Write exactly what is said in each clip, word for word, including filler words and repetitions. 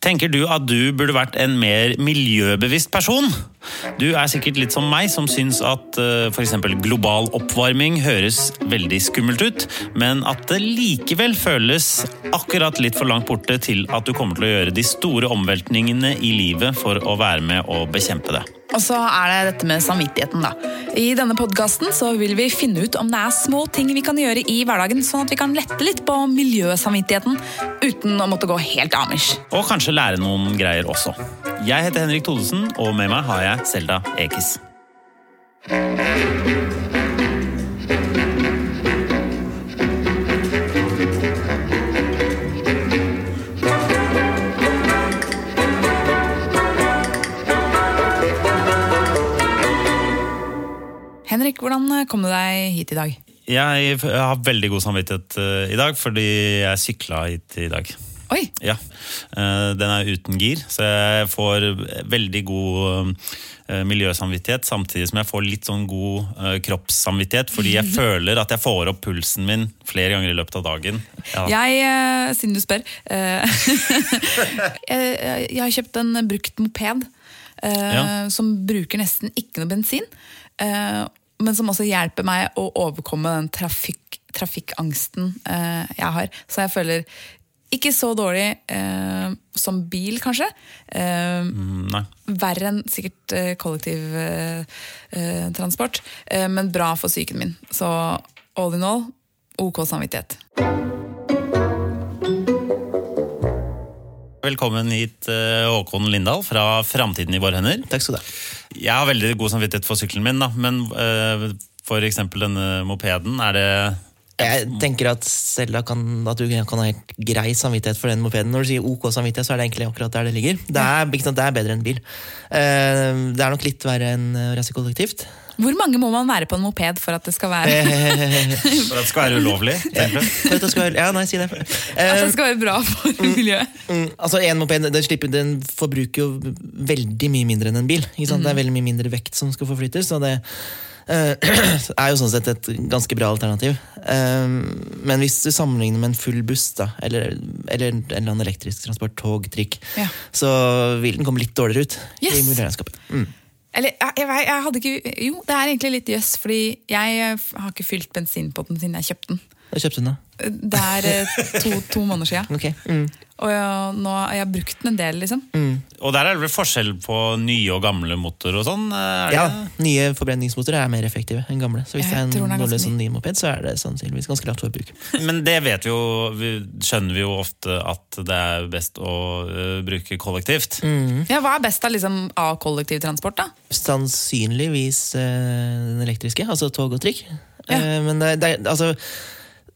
Tenker du at du burde vært en mer miljøbevisst person? Du er sikkert litt som meg som synes at for eksempel global oppvarming høres veldig skummelt ut, men at det likevel føles akkurat litt for langt borte til at du kommer til å gjøre de store omveltningene I livet for å være med og bekjempe det. Og så er det dette med samvittigheten da. I denne podcasten så vil vi finne ut om det er små ting vi kan gjøre I hverdagen, sånn at vi kan lette litt på miljøsamvittigheten uten å måtte gå helt amish. Og kanskje lære noen greier også. Jeg heter Henrik Todesen, og med meg har jeg Zelda Ekis. Henrik, hvordan kom du deg hit I dag? Jeg har veldig god samvittighet I dag, fordi jeg syklet hit I dag. Oi! Ja, den er uten gir, så jeg får veldig god miljøsamvittighet, samtidig som jeg får litt sånn god kroppssamvittighet, fordi jeg føler at jeg får opp pulsen min flere ganger I løpet av dagen. Ja. Jeg, siden du spør, jeg har kjøpt en brukt moped, som bruker nesten ikke noe bensin, men som også hjelper meg å overkomme den trafikk, trafikkangsten eh, jeg har. Så jeg føler ikke så dårlig eh, som bil, kanskje. Eh, mm, verre enn sikkert eh, kollektivtransport, eh, eh, men bra for psyken min. Så all in all, ok samvittighet. Velkommen hit, Åkon Lindahl fra Framtiden I vår händer. Takk skal du ha. Jeg har veldig god samvittighet for syklen min, da, men uh, for eksempel denne mopeden, er det... Jeg tenker at Selda kan, at du kan ha helt grei samvittighet for den mopeden. Når du sier OK samvittighet, så er det egentlig akkurat der det ligger. Det er, ikke sant, det er bedre enn bil. Uh, det er nok litt verre enn å reise kollektivt. Hvor mange må man være på en moped for at det skal være... for at det skal være ulovlig? For at det skal være... Ja, nei, si det. At det skal være bra for miljøet. Mm, mm, altså, en moped, den, slipper, den forbruker jo veldig mye mindre enn en bil. Ikke sant? Det er veldig mye mindre vekt som skal forflyttes, og det uh, er jo sånn sett et ganske bra alternativ. Um, men hvis du sammenligner med en full buss, da, eller, eller en eller annen elektrisk transport, tog, trikk, ja. Så vil den komme litt dårligere ut yes. I miljøregnskapet. Mm. Eller, jeg, jeg, jeg hadde ikke, jo, det er egentlig litt jøss, fordi jeg har ikke fylt bensin på den siden jeg kjøpte den. Hva kjøpte du den da? Det er to, to måneder siden. Okay. Mm. Og jeg, nå har jeg brukt den en del, liksom. Mm. Og der er det vel forskjell på nye og gamle motor og sånn? Ja, nye forbrenningsmotorer er mer effektive enn gamle. Så hvis jeg det er en noe sånn ny moped, så er det sannsynligvis ganske lavt forbruk. Men det vet vi jo, vi skjønner vi jo ofte at det er best å uh, bruke kollektivt. Mm. Ja, hva er best av, liksom, av kollektivtransport da? Sannsynligvis uh, den elektriske, altså tog og trikk. Ja. Uh, men det er, altså...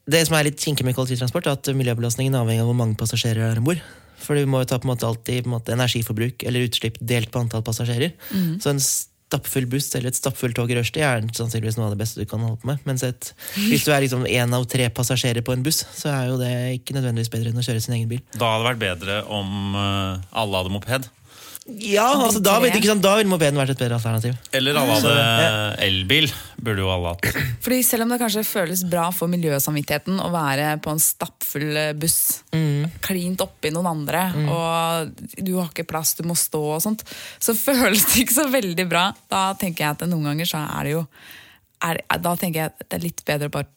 Det som er litt kinkig med kollektivtransport er at miljøbelastningen avhenger av hvor mange passasjerer er ombord. For du må jo ta på en måte alltid på en måte, energiforbruk eller utslipp delt på antall passasjerer. Mm. Så en stappfull buss eller et stappfullt tog I røstid er sannsynligvis noe av det beste du kan holde på med. Mens et, hvis du er liksom en av tre passasjerer på en buss, så er jo det ikke nødvendigvis bedre enn å kjøre sin egen bil. Da hadde det vært bedre om alle hadde moped. Ja, altså da, vet, ikke sant, da ville mopeden vært et bedre alternativ. Eller alle hadde elbil burde jo alle hatt. Fordi selv om det kanskje føles bra for miljøsamvittigheten å være på en stappfull buss, mm. klint oppi noen andre, mm. og du har ikke plass, du må stå og sånt, så føles det ikke så veldig bra. Da tenker jeg at noen ganger så er det jo, er, da tenker jeg at det er litt bedre å bare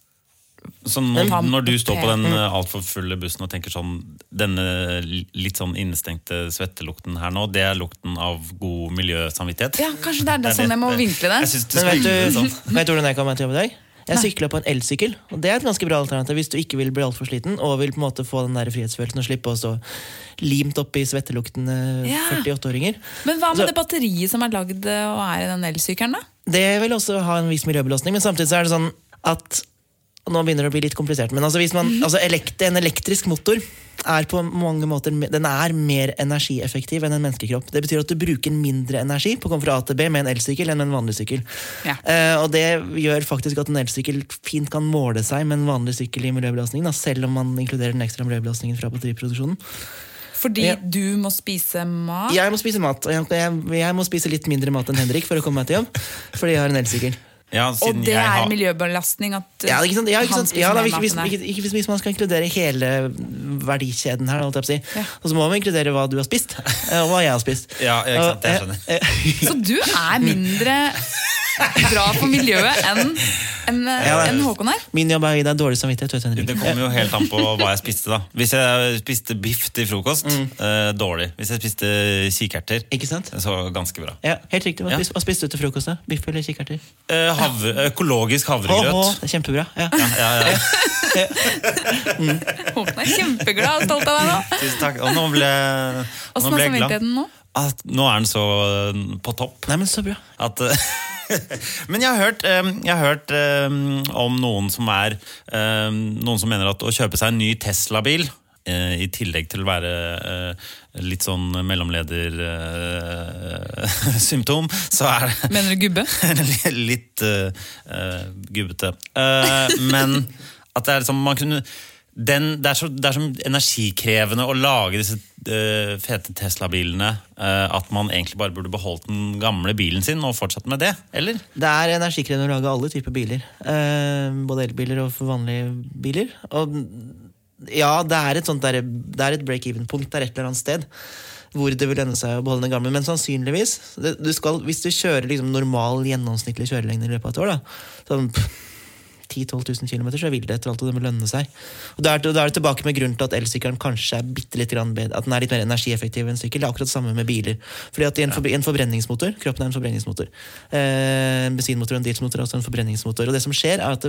Så når, når du står på den alt for fulle bussen og tenker sånn denne litt sånn innestengte svettelukten her nå, det er lukten av god miljøsamvittighet. Ja, kanskje det er det, det er sånn jeg må vinkle det. Jeg synes det Men vet du, sånn. vet du hvordan jeg kan være til jobb i dag? Jeg sykler på en elsykkel, og det er et ganske bra alternativ hvis du ikke vil bli alt for sliten og vil på en måte få den der frihetsfølelsen og slippe å stå limt opp i svetteluktende ja. førtiåtte-åringer. Men hva med Så, det batteriet som er laget og er i den elsykkelen da? Det vil også ha en viss miljøbelastning, men samtidig så er det sånn at nå begynner det å bli litt komplisert, men altså hvis man, altså elekt, en elektrisk motor er på mange måter, den er mer energieffektiv enn en menneskekropp. Det betyr at du bruker mindre energi på å komme fra A til B med en elsykkel enn med en vanlig sykkel. Ja. Uh, og det gjør faktisk at en elsykkel fint kan måle seg med en vanlig sykkel I miljøbelastningen, da, selv om man inkluderer den ekstra miljøbelastningen fra batteriproduksjonen. Fordi ja. du må spise mat? Jeg må spise mat, og jeg, jeg, jeg må spise litt mindre mat enn Henrik for å komme meg til jobb, fordi jeg har en elsykkel. Ja, og det er har... miljøbelastning at ja, ikke sant, ja, ikke sant. Ja, da, hvis, hvis, ikke, ikke, hvis, hvis man skal inkludere hele verdikjeden her holdt jeg på å si. ja. Og så må man inkludere hva du har spist og hva jeg har spist ja, ikke sant, jeg skjønner Så du er mindre bra for miljøet enn en, ja, en Håkon her? Min jobb er I deg dårlig samvittighet vet jeg, Det kommer jo helt an på hva jeg spiste da Hvis jeg spiste biff til frokost mm. eh, Dårlig Hvis jeg spiste kikerter Ikke sant? Så ganske bra ja, Helt riktig, hva ja. spiste, spiste du til frokost da? Biff eller kikerter? Eh, havre, økologisk havregrøt Det er kjempebra ja. Ja, ja, ja. mm. Håkon er kjempeglad Stolt av deg nå Tusen takk Og nå ble, nå ble jeg glad nå? At, nå er den så på topp Nei, men så bra At Men jeg har hørt, jeg har hørt om noen som er noen som mener at å kjøpe seg en ny Tesla-bil I tillegg til å være litt sånn mellomleder-symptom så er det Mener du gubbe? Litt uh, gubbete uh, Men at det er liksom man kunne Den, det, er så, det er så energikrevende å lage disse uh, fete Tesla-bilene uh, at man egentlig bare burde beholdt den gamle bilen sin og fortsatt med det, eller? Det er energikrevende å lage alle typer biler, uh, både elbiler og vanlige biler. Og ja, det er et, sånt, det er, det er et break-even-punkt der et eller annet sted hvor det vil lønne seg å beholde den gamle, men sannsynligvis, det, du skal, hvis du kjører liksom, normal gjennomsnittlig kjørelengde I løpet av et år, da, sånn... ti til tolv tusen kilometer, så vil det etter alt og det må lønne seg. Og da er, det, da er det tilbake med grunn til at elsykkelen kanskje er bitte litt grann bedre, at den er litt mer energieffektiv enn sykkel. Det er akkurat samme med biler. Fordi at en, for, en forbrenningsmotor, kroppen er en forbrenningsmotor. Eh, en bensinmotor og en dieselmotor er også en forbrenningsmotor. Og det som skjer er at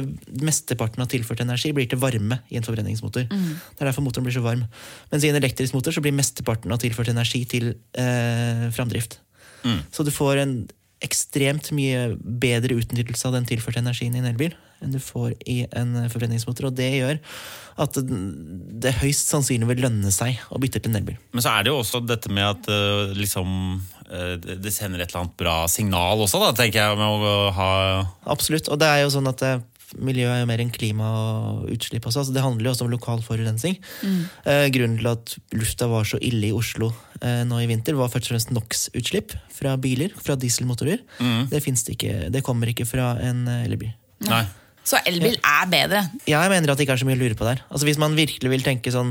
mesteparten av tilført energi blir til varme I en forbrenningsmotor. Mm. Det er derfor motoren blir så varm. Mens I en elektrisk motor så blir mesteparten av tilført energi til eh, framdrift. Mm. Så du får en ekstremt mye bedre utnyttelse av den tilførte energien I en elbil enn du får I en forbrenningsmotor, og det gjør at det høyst sannsynlig vil lønne seg å bytte til en elbil. Men så er det jo også dette med at liksom, det sender et eller annet bra signal også, da, tenker jeg, med å ha... Absolutt, og det er jo sånn at miljøet er jo mer enn klima og utslipp også, altså det handler jo også om lokal forurensning. Mm. Eh, grunnen til at lufta var så ille I Oslo eh, nå I vinter var først og fremst NOx-utslipp fra biler, fra dieselmotorer. Mm. Det finnes det ikke, det kommer ikke fra en elbil. Nei. Så elbil er bedre? Ja, jeg mener at det ikke er så mye å lure på der. Altså hvis man virkelig vil tenke sånn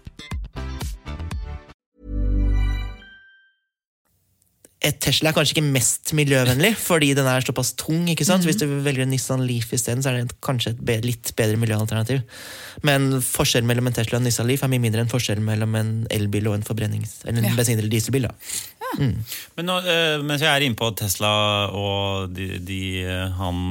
et Tesla er kanskje ikke mest miljøvennlig, fordi den er såpass tung, ikke sant? Så hvis du velger en Nissan Leaf I stedet, så er det kanskje et be- litt bedre miljøalternativ. Men forskjellen mellom en Tesla og en Nissan Leaf er mye mindre enn forskjellen mellom en elbil og en forbrennings- eller en ja. bensin- eller dieselbil, da. Ja. Mm. Men nå, mens jeg er inne på Tesla og de, de, han,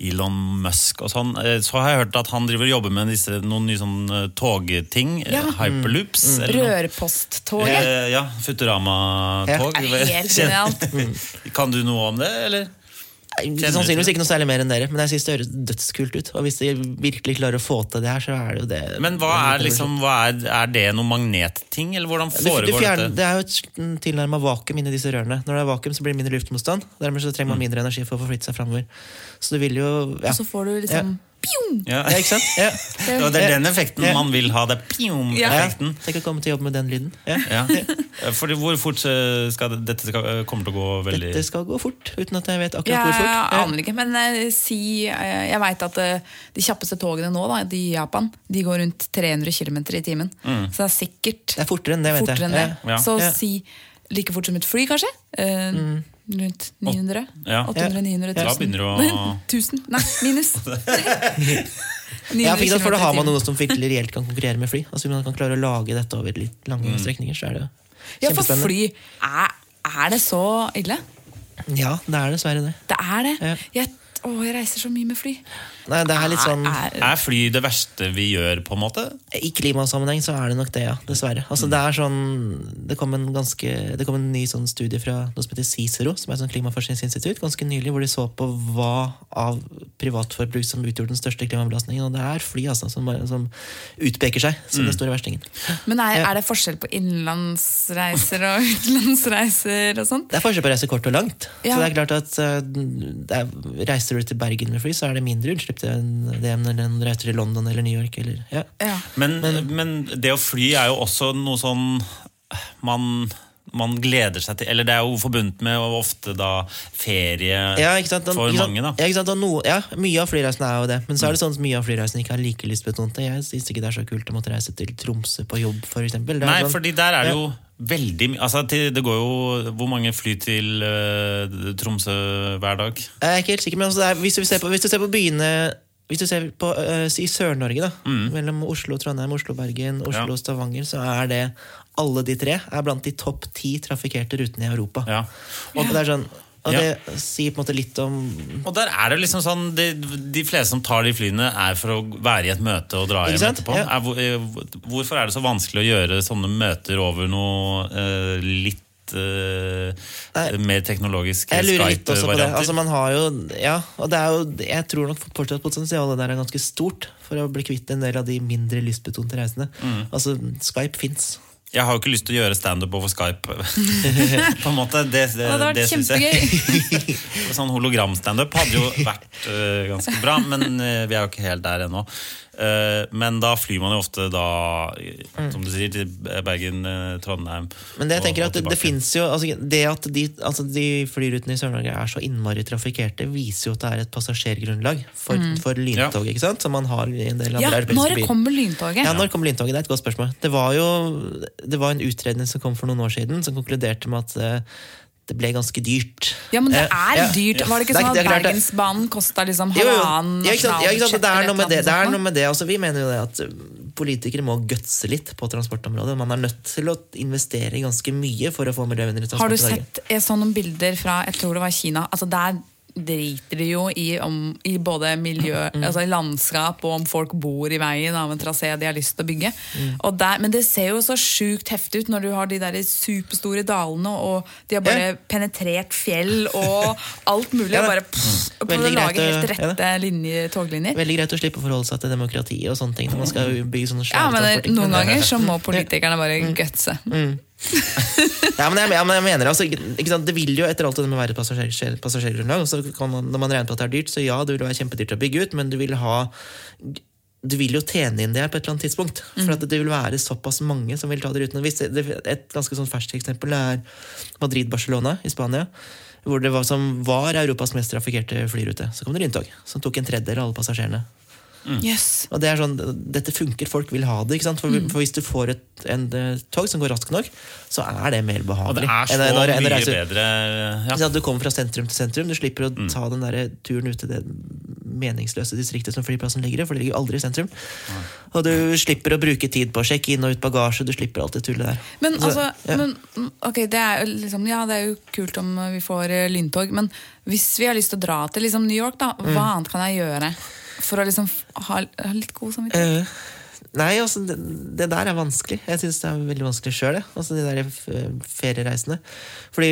Elon Musk og sånn, så har jeg hørt at han driver og jobber med disse, noen nye sånne togting, ja. Hyperloops. Mm. Mm. Rørposttog. Ja, ja Futurama-tog. Ja. Helt genialt. Kan du noe om det, eller? Sannsynligvis ikke noe særlig mer enn dere, men jeg synes det høres dødskult ut, og hvis de virkelig klarer å få til det her, så er det jo det. Men hva er liksom, hva er, er det noen magnetting, eller hvordan foregår det, fjerner, dette? Det er jo et tilnærmet vakuum inni disse rørene. Når det er vakuum, så blir det mindre luftmotstand, og dermed så trenger man mindre energi for å forflytte seg fremover. Så du vil jo... Ja. Og så får du liksom... Ja. Ja. Ja, ikke sant? Ja. Det, det er den effekten ja. man vil ha, det pium-effekten. Ja. Jeg kan komme til å jobbe med den lyden. Ja. Ja. Fordi hvor fort skal det, dette skal, kommer til å gå veldig... Dette skal gå fort, uten at jeg vet akkurat ja, hvor fort. Ja, jeg aner ikke, men jeg, si, jeg vet at de kjappeste togene nå, da, de I Japan, de går rundt tre hundre kilometer I timen. Mm. Så det er sikkert... Det er fortere enn det, vet jeg. Det. Ja. Så ja. Si like fort som et fly, kanskje? Mm. Rundt nine hundred ja. åtte hundre, nine hundre, tusen ja, da begynner du å... tusen, nei, minus Jeg fikk det for å ha man noe som virkelig reelt kan konkurrere med fly. Altså man kan klare å lage dette over litt lange strekninger, så er det Ja, for fly, er, er det så ille? Ja, det er dessverre det Det er det? Jeg, å, jeg reiser så mye med fly Nei, det er litt sånn Er, er fly det verste vi gjør på en måte? I klimasammenheng så er det nok det, ja, dessverre Altså det er sånn Det kom en, ganske, det kom en ny sånn studie fra noe som heter Cicero, som er et sånn klimaforskningsinstitutt, ganske nylig, hvor de så på hva av privatforbruk som utgjorde den største klimabelastningen, og det er fly altså, som, som utpeker seg som mm. den store verstingen. Men er, er det forskjell på innenlandsreiser og utenlandsreiser og sånt? Det er forskjell på å reise kort og langt. Ja. Så det er klart at uh, er, reiser du til Bergen med fly, så er det mindre utslipp enn det når du reiser til London eller New York. Eller, ja. Ja. Men, men, men det å fly er jo også noe sånn man man gleder sig til eller det er jo forbundet med ofte da ferie ja, ikke sant? For mange da. Ja, ikke sant? No, ja, mye av flyreisene er jo det, men så er det sånn at mye av flyreisene ikke har like lystbetont. Jeg synes ikke det er så kult å måtte reise til Tromsø på jobb for eksempel. Nei, sånn, fordi der er det jo ja. Veldig mye, altså det går jo hvor mange fly til uh, Tromsø hver dag? Jeg er ikke helt sikker, men altså der, hvis, du ser på, hvis du ser på byene Hvis du ser på uh, I Sør-Norge da, mm. mellom Oslo, Trondheim, Oslo, Bergen, Oslo, ja. Stavanger, så er det alle de tre er blant de topp ti trafikerte rutene I Europa. Ja. Og det er sånn, og det ja. Sier på en måte litt om... Og der er det liksom sånn, de, de fleste som tar de flyene er for å være I et møte og dra hjem etterpå. Ja. Er, hvorfor er det så vanskelig å gjøre sånne møter over noe uh, litt Uh, mer teknologisk Jeg lurer litt også på det altså, man har jo, ja, og det er jo, jeg tror nok fortsatt potensialet der er ganske stort for å bli kvitt en del av de mindre lystbetonte reisene mm. altså Skype finnes Jeg har jo ikke lyst til å gjøre stand-up over Skype På en måte Det, det, det, det synes jeg Sånn hologram-stand-up hadde jo vært uh, ganske bra Men uh, vi er jo ikke helt der ennå uh, Men da flyr man jo ofte da Som du sier til Bergen, uh, Trondheim Men det jeg og, tenker at det, det finnes jo altså, Det at de, altså, de flyrutene I Sør-Norge er så innmari trafikerte Viser jo at det er et passasjergrunnlag For, mm. for lyntog, ikke sant? Som man har I en del av ja, der når kommer lyntoget? Ja, når kommer lyntoget? Det er et godt spørsmål Det var jo... Det var en utredning som kom for noen år siden som konkluderte med at det ble ganske dyrt. Ja, men det er ja. Dyrt. Var det ikke sånn at Bergensbanen kostet liksom halvannen? Ja, ikke sant? Ja, ikke sant? Det er noe med det. Det er noe med det. Altså, vi mener jo det at politikere må gutse litt på transportområdet. Man er nødt til å investere ganske mye for å få miljøvennlig transport. Har du sett sånne bilder fra, jeg tror det var Kina, altså der driter det jo I, om, I både miljø, mm. altså I landskap og om folk bor I veien av en trasé de har lyst til å bygge mm. og der, men det ser jo så sjukt heftig ut når du har de der superstore dalene og de har bare ja. Penetrert fjell og alt mulig ja, og bare pff, og prøver å lage helt rette ja, linje, toglinjer Veldig greit å slippe å forholde seg til demokrati og sånne ting når man skal bygge sånne svære ja, men noen ganger så må politikerne bare gutse mm. ja, men jeg, ja, men jeg mener altså, ikke sant? Det vil jo etter alt det med å være passasjer, passasjergrunnlag så kan man, når man regner på at det er dyrt så ja, det vil være kjempedyrt å bygge ut men du vil ha du vil jo tjene inn det på et eller annet tidspunkt for at det vil være såpass mange som vil ta det uten et ganske sånn ferskt eksempel er Madrid Barcelona I Spania hvor det var, som var Europas mest trafikerte flyrute så kom det lyntog som tok en tredjedel av alle passasjerene Mm. Yes. Og det er sånn, dette funker, folk vil ha det, ikke sant? For, mm. for hvis du får et, en tog som går raskt nok, så er det mer behagelig. Og det er så en, en, en, en mye reiser, bedre. Ja. Du kommer fra sentrum til sentrum, du slipper å mm. ta den der turen ut til det meningsløse distriktet som flyplassen ligger i, for det ligger aldri i sentrum. Mm. Og du slipper å bruke tid på å sjekke inn og ut bagasje, du slipper alt det tullet der. Men så, altså, ja. men, ok, det er liksom, ja, det er jo kult om vi får lyntog, men hvis vi har lyst til å dra til liksom New York da, hva mm. annet kan jeg gjøre for å liksom ha, ha litt god samvittighet? Uh, nei, altså, det, det der er vanskelig. Jeg synes det er veldig vanskelig selv, det. Altså, de der feriereisene. Fordi...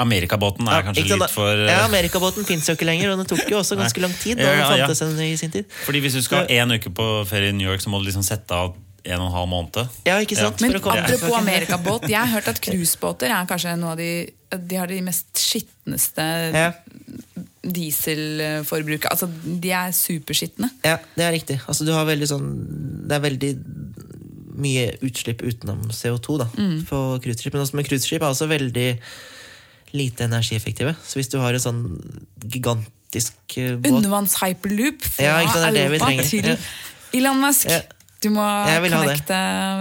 Amerikabåten er ja, kanskje litt sånn, for... Ja, Amerikabåten finnes jo ikke lenger, og den tok jo også ganske lang tid, da den ja, ja, ja. fantes den i sin tid. Fordi hvis du skal ha en uke på ferie i New York, så må du liksom sette av en og en halv måned. Ja, ikke sant? Ja. Men apropos Amerikabåt, jeg har hørt at cruisebåter er kanskje noe av de... De har de mest skittneste ja. dieselforbruket. Altså, de er superskittende. Ja, det er riktig. Altså, du har veldig sånn... Det er veldig... mye utslipp utenom C O to, da, mm. på cruiseskip. Men, men cruiseskip er også veldig... lite energieffektive. Så hvis du har en sånn gigantisk båt... Undervanns-hyperloop fra ja, ikke sant, det er Europa det vi til ja. Elon Musk. Ja. Du må connecte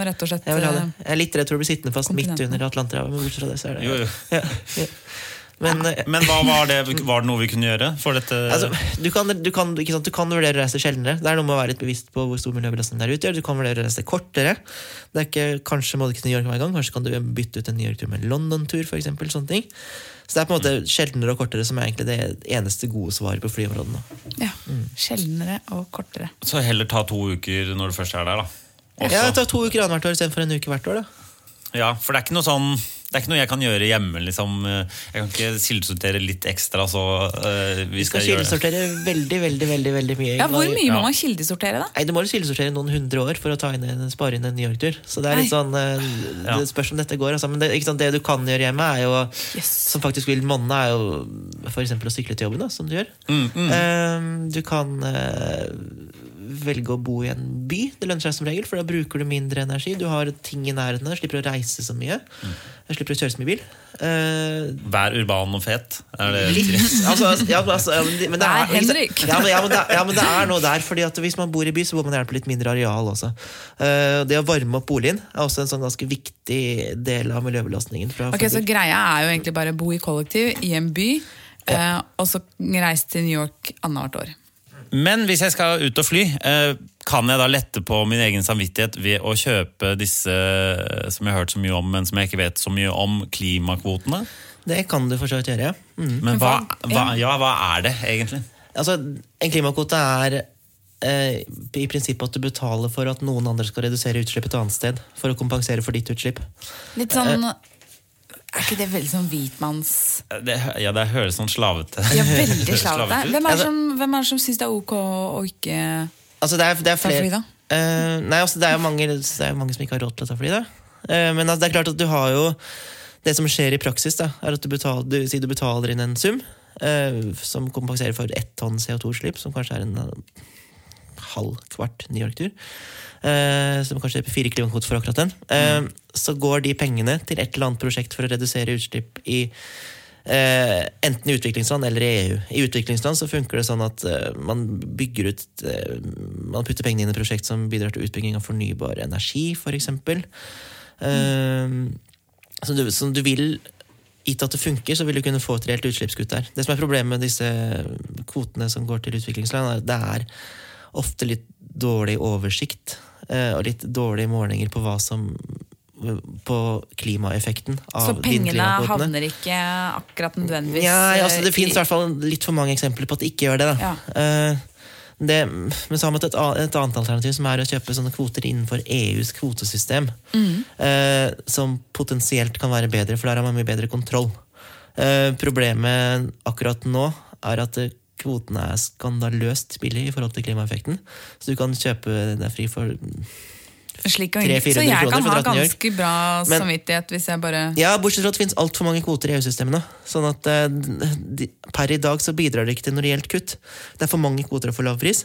rett og slett... Jeg vil ha det. Jeg er litt redd for å bli sittende fast midt under Atlanterhavet, men bortsett fra det så er det... Jo, jo. Ja, ja. Men, ja. men hva var det? Var det noe vi kunne gjøre for dette? Altså, du, kan, du, kan, ikke sant, du kan vurdere å reise sjeldnere. Det er noe med å være litt bevisst på hvor stor miljøbelastning det utgjør. Du kan vurdere å reise kortere. Det er ikke, kanskje må du ikke New York hver gang. Kanskje kan du bytte ut en New York-tur med en London-tur, for eksempel. Sånne ting. Så det er på en måte sjeldnere og kortere som er egentlig det eneste gode svaret på flyområdene. Ja, mm. sjeldnere og kortere. Så heller ta to uker når du først er der, da? Også. Ja, ta to uker annethvert år i stedet for en uke hvert år, da. Ja, for det er ikke noe sånn det er ikke noe jeg kan gjøre hjemme liksom. Jeg kan ikke kildesortere litt ekstra så uh, vi skal, skal kildesortere veldig, veldig, veldig, veldig mye. Ja, hvor mye ja. må man kildesortere da? Nei, du må jo kildesortere noen hundre år for å ta inn, spare inn en New York-tur. Så det er litt sånn uh, det spørs om dette går altså. Men det, ikke sant, det du kan gjøre hjemme er jo yes. som faktisk vil månne er jo for eksempel å sykle til jobben da, som du gjør. Mm, mm. Um, du kan uh, velge å bo i en by. Det lønner seg som regel, for da bruker du mindre energi. Du har ting i nærheten, du slipper å reise så mye. Du slipper å kjøre så mye bil. Uh, Vær urban og fet. Er det litt? Altså, ja, altså, men det er Henrik! Ja, men, ja, men, det, ja, men det er noe der, fordi at hvis man bor i by, så bor man gjerne på litt mindre areal også. Uh, det å varme opp boligen er også en sånn ganske viktig del av miljøbelastningen. Ok, så greia er jo egentlig bare å bo i kollektiv, i en by, uh, og så reise til New York annethvert år. Men hvis jeg skal ut og fly, kan jeg da lette på min egen samvittighet ved å kjøpe disse som jeg har hørt så mye om, men som jeg ikke vet så mye om, klimakvotene? Det kan du fortsatt gjøre, ja. Mm. Men hva, hva, ja, hva er det egentlig? Altså, en klimakvote er eh, i prinsippet at du betaler for at noen andre skal redusere utslipp et annet sted, for å kompensere for ditt utslipp. Litt sånn... Eh, Er ikke det veldig sånn hvitmanns... Det, ja, det høres sånn slavete. Ja, veldig slavete. Hvem er det som, hvem er det som synes det er ok og ikke... Altså, det er, det er flere... Fly, uh, nei, altså, det er jo mange, mange som ikke har råd til å ta fly, da. Uh, men altså, det er klart at du har jo... Det som skjer i praksis, da, er at du betaler, du, si du betaler inn en sum uh, som kompenserer for ett tonn C O to-slipp, som kanskje er en... Uh, halv kvart New York-tur eh, som kanskje er på fire klimakvot for akkurat den eh, mm. så går de pengene til et eller annet prosjekt for å redusere utslipp i eh, enten i utviklingsland eller i E U. I utviklingsland så funker det sånn at eh, man bygger ut eh, man putter pengene inn i prosjekt som bidrar til utbygging av fornybar energi for eksempel eh, mm. som, du, som du vil gitt at det funker, så vil du kunne få et reelt utslippskutt der. Det som er problemet med disse kvotene som går til utviklingsland er at det er ofte litt dårlig oversikt eh, og litt dårlige målinger på hva som på klimaeffekten av så pengene havner ikke akkurat nødvendigvis ja, altså det finnes i hvert fall litt for mange eksempler på at det ikke gjør det, da. Ja. Eh, det men så har man et, et annet alternativ som er å kjøpe sånne kvoter innenfor E U's kvotesystem mm. eh, som potensielt kan være bedre, for der har man mye bedre kontroll. Eh, problemet akkurat nå er at det kvotene er skandaløst billig i forhold til klimaeffekten, så du kan kjøpe den der fri for tre til fire hundre kroner. Så jeg kan ha ganske bra samvittighet hvis jeg bare... Ja, bortsett fra at det finnes alt for mange kvoter i E U-systemene, sånn at de, per i dag så bidrar det ikke til noe reelt kutt. Det er for mange kvoter og for lav pris,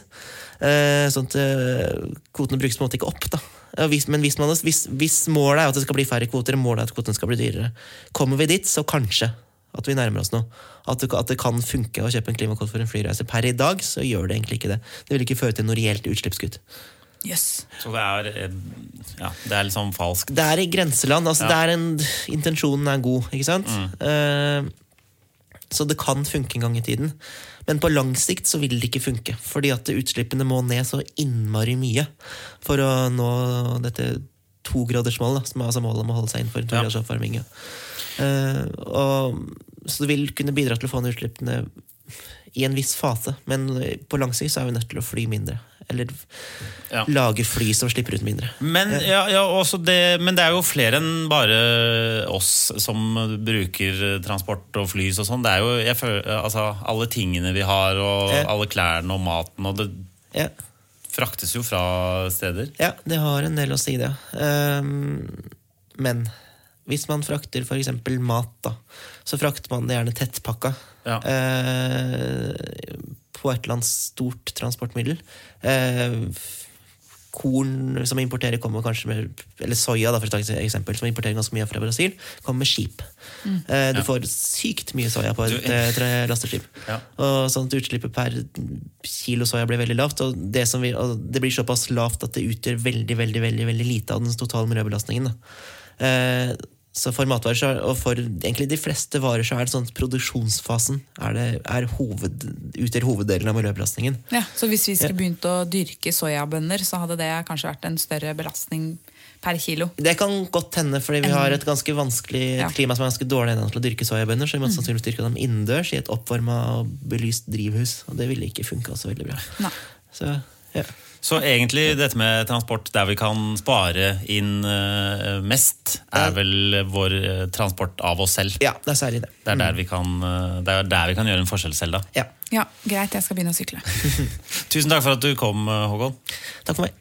sånn at kvotene brukes på en måte ikke opp, da. Men hvis, man, hvis, hvis målet er at det skal bli færre kvoter, målet er at kvotene skal bli dyrere. Kommer vi dit, så kanskje att vi närmar oss nu. Att det, att det kan funka att köpa en klimakod för en flyresa per idag så gör det egentligen inte det. Det vill inte föra till något reellt utsläppskutt. Yes. Så det är ja, det är liksom falskt. Det är I gränsland, alltså ja. Det är en intentionen är god, ikke sant? Mm. Uh, så det kan funka en gång I tiden. Men på lång sikt så vill det inte funka för att utsläppen må ned så innmari mye för att nå detta två graders mål som är alltså målet att hålla sig in för två graders uppvärmning. Så det vill kunna bidra till att få ner utsläppen I en viss fas, men på lång sikt så är vi nöjda att fly mindre. Eller ja. Lager fly som slipper ut mindre. Men ja, ja också det men det är ju fler än bara oss som brukar transport och fly och sånt. Det är ju jag alltså alla tingene vi har och ja. Alla kläderna och maten och det ja. Fraktas ju från städer. Ja, det har en del att säga si det. Um, men hvis man fraktar för exempel mat då, så fraktar man det gärna tättpacka. Ja. Uh, på ett land stort transportmiddel. Eh, korn som importerar kommer kanske med eller soja då för exempel som importerar ganska mycket från Brasil kommer med skip. Mm. Eh, du ja. Får sykt mycket soja på ett eh, lasteskip. Ja. Och sånt utsläppet per kilo soja blir väldigt lågt och det som vi det blir så pass lågt att det utgör väldigt väldigt väldigt väldigt lite av den totala miljöbelastningen. Eh, så för matvaror och för egentligen de flesta varor så är er det sånt produktionsfasen är er det är er huvud ut I huvuddelen av miljöbelastningen. Ja, så hvis vi skulle begynt att dyrka sojabönor så hade det kanske varit en större belastning per kilo. Det kan gott hända för vi har ett ganska vanskligt ja. Klima som är ganska dåligt egentligen att dyrka sojabönor så man måste naturligtvis dyrka dem indoors I ett uppvärmat och belyst drivhus och det ville inte funka så väldigt bra. Nej. Så ja. Så egentligen detta med transport där vi kan spara in mest är er väl vår transport av oss själva. Ja, det är er särskilt det. Det är er där vi kan det är er där vi kan göra en forskjell selv da. Ja. Ja, greit, jag ska börja cykla. Tusen tack för att du kom, Håkon. Tack för mig.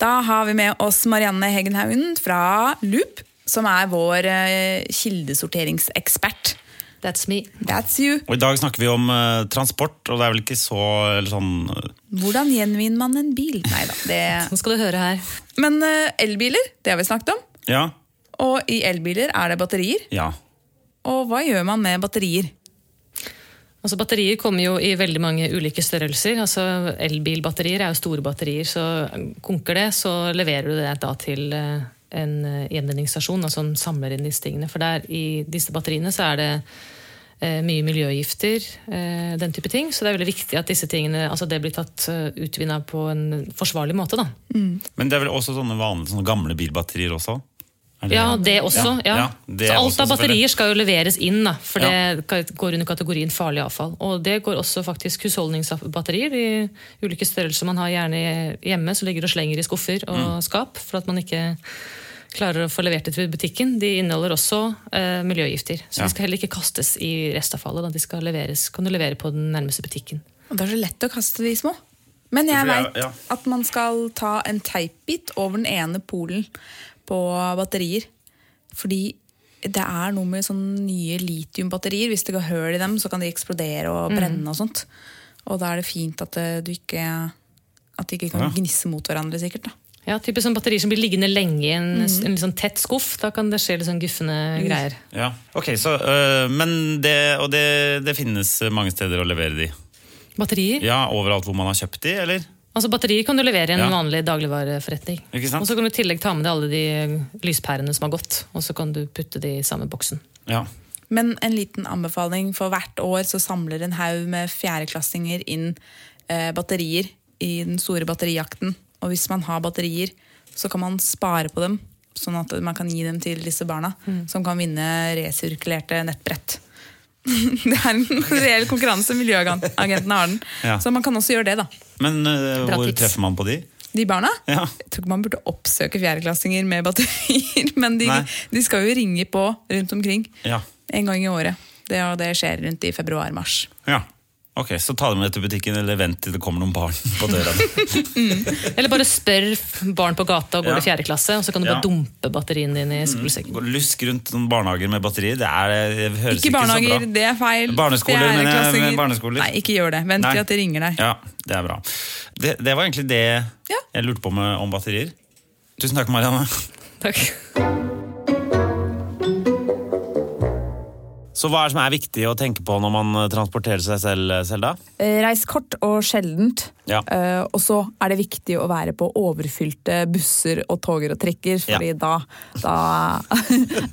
Da har vi med oss Marianne Heggenhaugen från Loop som är er vår kildesorteringsexpert. That's me. That's you. Och idag snackar vi om uh, transport och det är er väl inte så eller sån uh... Hvordan gjenvinner man en bil? Nej då. Det så ska du höra här. Men uh, elbiler, det har vi snackat om. Ja. Och I elbiler är er det batterier? Ja. Och vad gör man med batterier? Altså, batterier kommer ju I väldigt många olika størrelser. Altså elbilbatterier är er stora batterier så konker det så levererar du det då till uh, en gjenvinningsstasjon som samler inn disse tingene. For der I disse batteriene så er det eh, mye miljøgifter, eh, den type ting. Så det er veldig viktig at disse tingene, altså det blir tatt utvinnet på en forsvarlig måte da. Mm. Men det er vel også sånne vanlige sånne gamle bilbatterier også? Det ja, det også, ja. Ja. Ja det så alt av batterier skal jo leveres inn da, for ja. Det går under kategorien farlig avfall. Og det går også faktisk husholdningsbatterier I ulike størrelser man har gjerne hjemme, så ligger og slenger I skuffer og mm. skap, for at man ikke klarer å få levert det til butikken. De inneholder også eh, miljøgifter, så ja. De skal heller ikke kastes I restavfallet, da. De skal leveres, kan du levere på den nærmeste butikken. Og det er så lett å kaste de små. Men jeg vet ja. At man skal ta en teipbit over den ene polen på batterier, fordi det er noe med sånne nye litiumbatterier. Hvis det går høl I dem, så kan de eksplodere og brenne mm. og sånt. Og da er det fint at du ikke, at de ikke kan ja. Gnisse mot hverandre sikkert da. Ja, typisk sånn batterier som blir liggende lenge I en, mm. en liksom tett skuff, da kan det skje litt sånn guffende mm. greier. Ja, ok, så, øh, men det, og det, det finnes mange steder å levere de. Batterier? Ja, overalt hvor man har kjøpt de, eller? Altså batterier kan du levere I en ja. Vanlig dagligvareforretning. Og så kan du I tillegg ta med deg alle de lyspærene som har gått, og så kan du putte de I samme boksen. Ja. Men en liten anbefaling, for hvert år så samler en haug med fjerdeklassinger inn eh, batterier I den store batterijakten. Og hvis man har batterier, så kan man spare på dem, sånn at man kan gi dem til disse barna, mm. som kan vinne resirkulerte nettbrett. Det er en reell konkurranse, miljøagenten har den. Ja. Så man kan også gjøre det da. Men uh, hvor treffer man på de? De barna? Ja. Jeg tror man burde oppsøke fjerdeklassinger med batterier, men de, de skal jo ringe på rundt omkring ja. En gang I året. Det, det skjer rundt I februar-mars. Ja. Ok, så ta dem med til butikken, eller vent til det kommer noen barn på døra. mm. Eller bare spør barn på gata og går ja. I fjerde klasse, og så kan du ja. Bare dumpe batterien din I skolesekken. Mm. Lusk rundt noen barnehager med batterier, det, er, det høres ikke, ikke så bra. Ikke barnehager, det er feil. Barneskoler, det er men jeg, barneskoler. Nei, ikke gjør det. Vent til at det ringer deg. Ja, det er bra. Det, det var egentlig det ja. Jeg lurte på med om batterier. Tusen takk, Marianne. Takk. Så hva er det som er viktig å tenke på når man transporterer seg selv, Zelda? Reis kort og sjeldent. Ja. Uh, og så er det viktig å være på overfylte busser og toger og trekker, fordi ja. da, da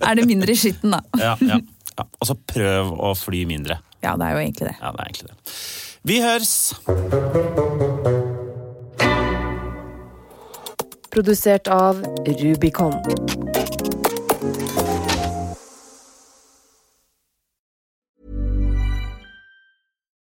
er det mindre skitten da. Ja, ja, ja. Og så prøv å fly mindre. Ja, det er jo egentlig det. Ja, det er egentlig det. Vi høres! Produsert av Rubicon.